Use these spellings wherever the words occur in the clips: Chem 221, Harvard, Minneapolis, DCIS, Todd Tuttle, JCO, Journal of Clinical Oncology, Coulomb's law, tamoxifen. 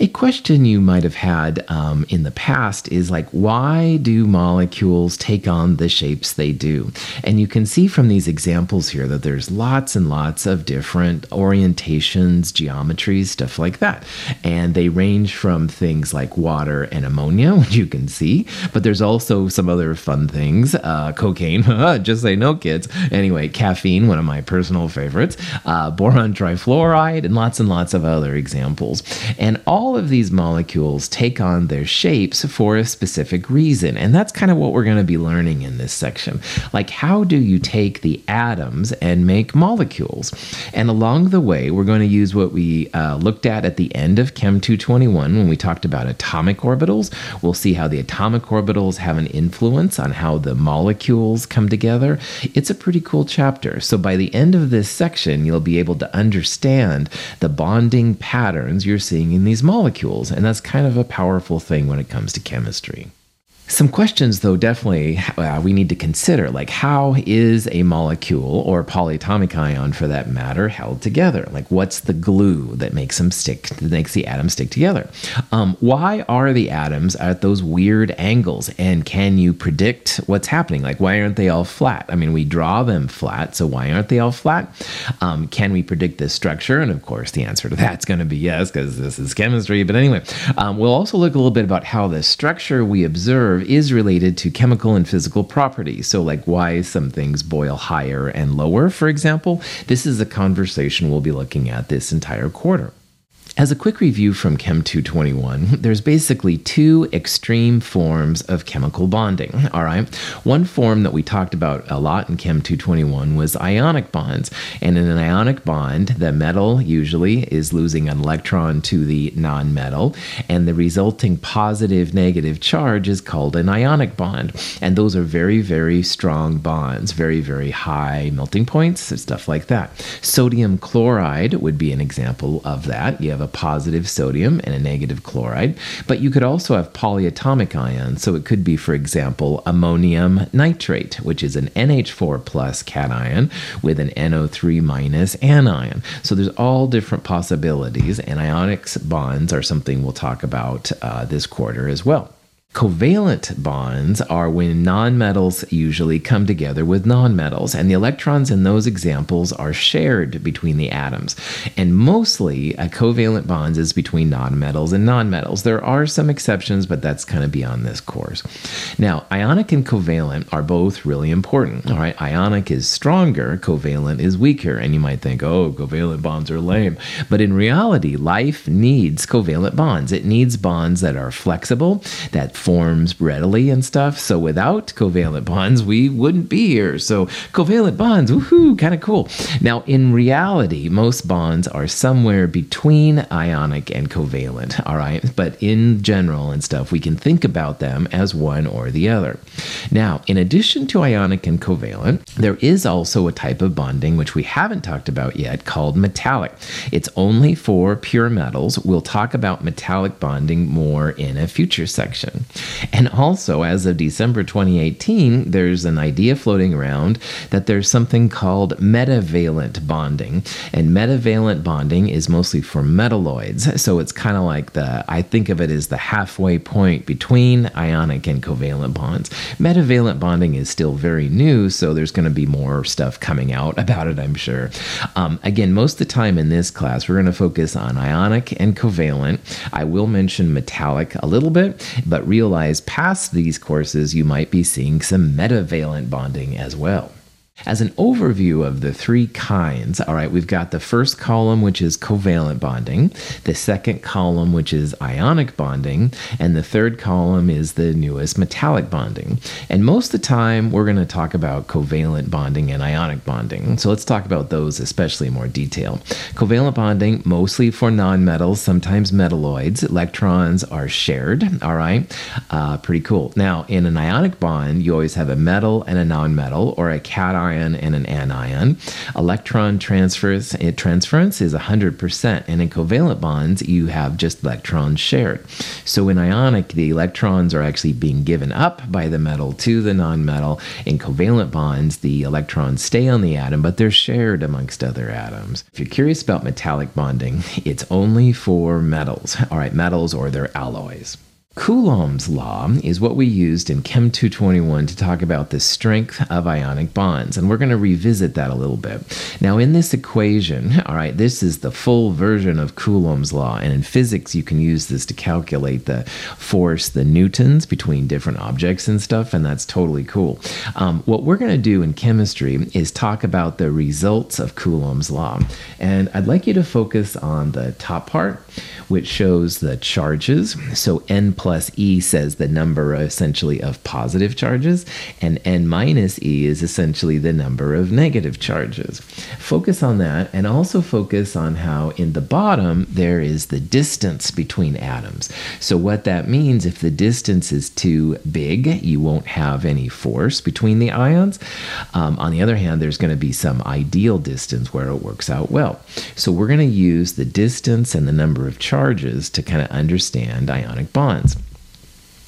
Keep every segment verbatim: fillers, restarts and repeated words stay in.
A question you might have had um, in the past is like, why do molecules take on the shapes they do? And you can see from these examples here that there's lots and lots of different orientations, geometries, stuff like that. And they range from things like water and ammonia, which you can see, but there's also some other fun things, uh, cocaine, just say no kids. Anyway, caffeine, one of my personal favorites, uh, boron trifluoride, and lots and lots of other examples. And all All of these molecules take on their shapes for a specific reason, and that's kind of what we're going to be learning in this section. Like, how do you take the atoms and make molecules? And along the way, we're going to use what we uh, looked at at the end of Chem two twenty-one when we talked about atomic orbitals. We'll see how the atomic orbitals have an influence on how the molecules come together. It's a pretty cool chapter. So by the end of this section, you'll be able to understand the bonding patterns you're seeing in these molecules. molecules, and that's kind of a powerful thing when it comes to chemistry. Some questions, though, definitely uh, we need to consider, like, how is a molecule, or polyatomic ion for that matter, held together? Like, what's the glue that makes them stick, that makes the atoms stick together? Um, why are the atoms at those weird angles? And can you predict what's happening? Like, why aren't they all flat? I mean, we draw them flat, so why aren't they all flat? Um, can we predict this structure? And of course, the answer to that's going to be yes, because this is chemistry. But anyway, um, we'll also look a little bit about how the structure we observe is related to chemical and physical properties. So like why some things boil higher and lower, for example. This is a conversation we'll be looking at this entire quarter. As a quick review from Chem two twenty-one, there's basically two extreme forms of chemical bonding, all right? One form that we talked about a lot in Chem two twenty-one was ionic bonds. And in an ionic bond, the metal usually is losing an electron to the non-metal, and the resulting positive-negative charge is called an ionic bond. And those are very, very strong bonds, very, very high melting points, and stuff like that. Sodium chloride would be an example of that. You have a positive sodium and a negative chloride, but you could also have polyatomic ions. So it could be, for example, ammonium nitrate, which is an N H four plus cation with an N O three minus anion. So there's all different possibilities, and ionic bonds are something we'll talk about uh, this quarter as well. Covalent bonds are when nonmetals usually come together with nonmetals, and the electrons in those examples are shared between the atoms. And mostly, a covalent bond is between nonmetals and nonmetals. There are some exceptions, but that's kind of beyond this course. Now, ionic and covalent are both really important. All right, ionic is stronger, covalent is weaker, and you might think, oh, covalent bonds are lame. But in reality, life needs covalent bonds. It needs bonds that are flexible, that forms readily and stuff. So without covalent bonds, we wouldn't be here. So covalent bonds, woohoo, kind of cool. Now, in reality, most bonds are somewhere between ionic and covalent, all right? But in general and stuff, we can think about them as one or the other. Now, in addition to ionic and covalent, there is also a type of bonding which we haven't talked about yet called metallic. It's only for pure metals. We'll talk about metallic bonding more in a future section. And also, as of December twenty eighteen, there's an idea floating around that there's something called metavalent bonding. And metavalent bonding is mostly for metalloids. So it's kind of like the, I think of it as the halfway point between ionic and covalent bonds. Metavalent bonding is still very new, so there's going to be more stuff coming out about it, I'm sure. Um, again, most of the time in this class, we're going to focus on ionic and covalent. I will mention metallic a little bit, but really realize past these courses, you might be seeing some metavalent bonding as well. As an overview of the three kinds, all right, we've got the first column, which is covalent bonding, the second column, which is ionic bonding, and the third column is the newest, metallic bonding. And most of the time, we're going to talk about covalent bonding and ionic bonding. So let's talk about those, especially in more detail. Covalent bonding, mostly for nonmetals, sometimes metalloids. Electrons are shared, all right? Uh, pretty cool. Now, in an ionic bond, you always have a metal and a nonmetal, or a cation cation and an anion. Electron transfers, it transference is one hundred percent, and in covalent bonds, you have just electrons shared. So in ionic, the electrons are actually being given up by the metal to the nonmetal. In covalent bonds, the electrons stay on the atom, but they're shared amongst other atoms. If you're curious about metallic bonding, it's only for metals, all right, metals or their alloys. Coulomb's law is what we used in Chem two twenty-one to talk about the strength of ionic bonds, and we're going to revisit that a little bit. Now, in this equation, all right, this is the full version of Coulomb's law, and in physics, you can use this to calculate the force, the newtons, between different objects and stuff, and that's totally cool. Um, what we're going to do in chemistry is talk about the results of Coulomb's law, and I'd like you to focus on the top part, which shows the charges. So N plus E says the number essentially of positive charges, and N minus E is essentially the number of negative charges. Focus on that, and also focus on how in the bottom there is the distance between atoms. So what that means, if the distance is too big, you won't have any force between the ions. Um, on the other hand, there's going to be some ideal distance where it works out well. So we're going to use the distance and the number of charges to kind of understand ionic bonds.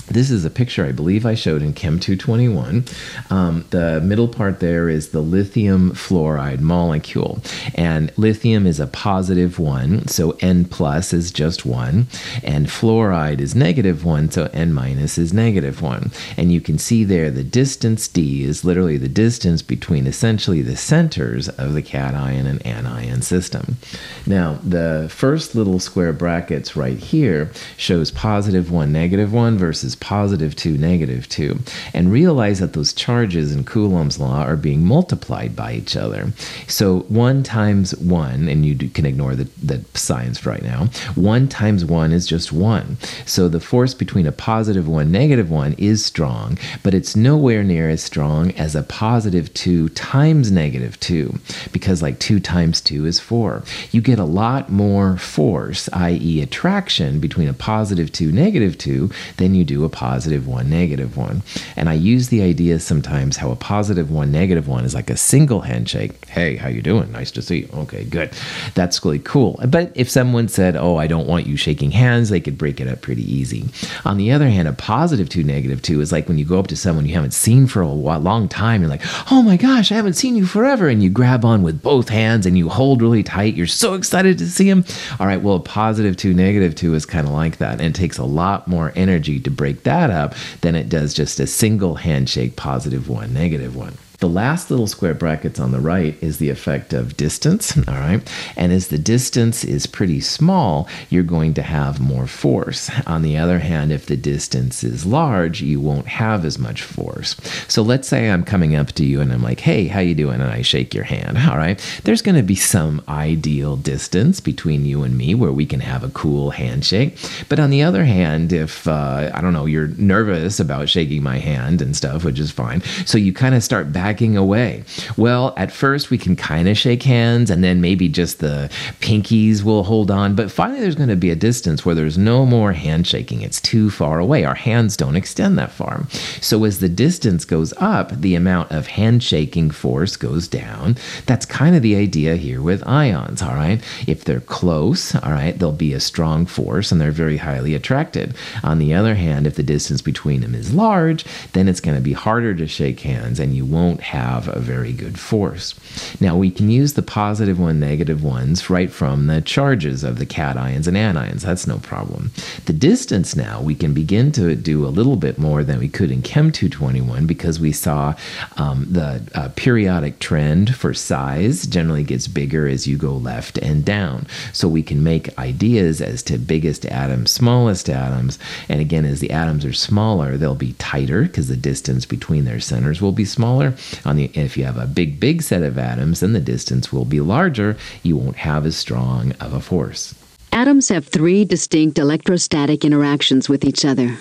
This is a picture I believe I showed in Chem two twenty-one. Um, the middle part there is the lithium fluoride molecule. And lithium is a positive one, so N plus is just one. And fluoride is negative one, so N minus is negative one. And you can see there the distance D is literally the distance between essentially the centers of the cation and anion system. Now, the first little square brackets right here shows positive one, negative one versus positive two, negative two, and realize that those charges in Coulomb's law are being multiplied by each other. So one times one, and you do, can ignore the, the signs for right now, one times one is just one. So the force between a positive one, negative one is strong, but it's nowhere near as strong as a positive two times negative two, because like two times two is four. You get a lot more force, that is attraction, between a positive two, negative two than you do a positive one, negative one. And I use the idea sometimes how a positive one, negative one is like a single handshake. Hey, how you doing? Nice to see you. Okay, good. That's really cool. But if someone said, oh, I don't want you shaking hands, they could break it up pretty easy. On the other hand, a positive two, negative two is like when you go up to someone you haven't seen for a long time. You're like, oh my gosh, I haven't seen you forever. And you grab on with both hands and you hold really tight. You're so excited to see him. All right, well, a positive two, negative two is kind of like that. And it takes a lot more energy to break that up than it does just a single handshake, positive one, negative one. The last little square brackets on the right is the effect of distance, all right? And as the distance is pretty small, you're going to have more force. On the other hand, if the distance is large, you won't have as much force. So let's say I'm coming up to you and I'm like, hey, how you doing? And I shake your hand, all right? There's going to be some ideal distance between you and me where we can have a cool handshake. But on the other hand, if, uh, I don't know, you're nervous about shaking my hand and stuff, which is fine, so you kind of start backing away. Well, at first we can kind of shake hands, and then maybe just the pinkies will hold on, but finally there's going to be a distance where there's no more handshaking. It's too far away. Our hands don't extend that far. So as the distance goes up, the amount of handshaking force goes down. That's kind of the idea here with ions, all right? If they're close, all right, there'll be a strong force, and they're very highly attracted. On the other hand, if the distance between them is large, then it's going to be harder to shake hands, and you won't have a very good force. Now, we can use the positive one, negative ones right from the charges of the cations and anions. That's no problem. The distance now, we can begin to do a little bit more than we could in Chem two twenty-one, because we saw um, the uh, periodic trend for size generally gets bigger as you go left and down. So we can make ideas as to biggest atoms, smallest atoms. And again, as the atoms are smaller, they'll be tighter because the distance between their centers will be smaller. On the, if you have a big, big set of atoms, then the distance will be larger. You won't have as strong of a force. Atoms have three distinct electrostatic interactions with each other.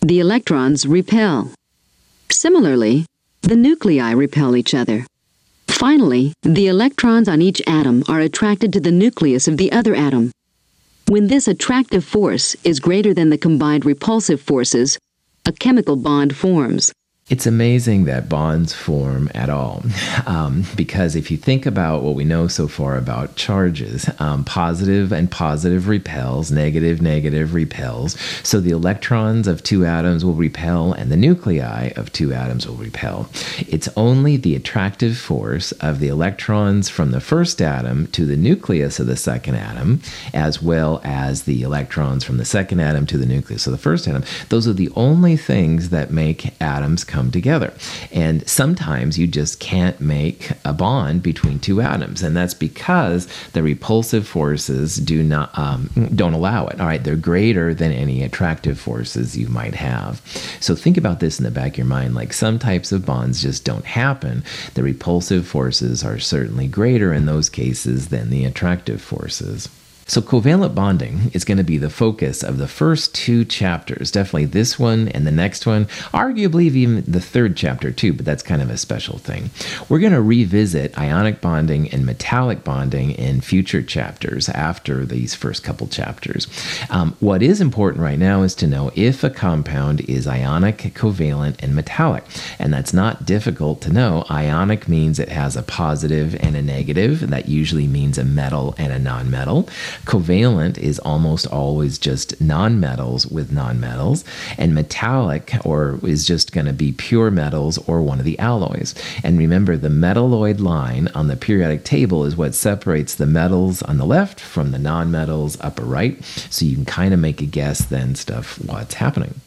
The electrons repel. Similarly, the nuclei repel each other. Finally, the electrons on each atom are attracted to the nucleus of the other atom. When this attractive force is greater than the combined repulsive forces, a chemical bond forms. It's amazing that bonds form at all, um, because if you think about what we know so far about charges, um, positive and positive repels, negative, negative repels. So the electrons of two atoms will repel and the nuclei of two atoms will repel. It's only the attractive force of the electrons from the first atom to the nucleus of the second atom, as well as the electrons from the second atom to the nucleus of the first atom. Those are the only things that make atoms come together. And sometimes you just can't make a bond between two atoms, and that's because the repulsive forces do not um, don't allow it. All right, they're greater than any attractive forces you might have. So think about this in the back of your mind, like some types of bonds just don't happen. The repulsive forces are certainly greater in those cases than the attractive forces. So covalent bonding is going to be the focus of the first two chapters, definitely this one and the next one, arguably even the third chapter too, but that's kind of a special thing. We're going to revisit ionic bonding and metallic bonding in future chapters after these first couple chapters. Um, what is important right now is to know if a compound is ionic, covalent, and metallic, and that's not difficult to know. Ionic means it has a positive and a negative, and that usually means a metal and a nonmetal. Covalent is almost always just nonmetals with nonmetals, and metallic or is just going to be pure metals or one of the alloys. And remember, the metalloid line on the periodic table is what separates the metals on the left from the nonmetals upper right. So you can kind of make a guess then stuff what's happening.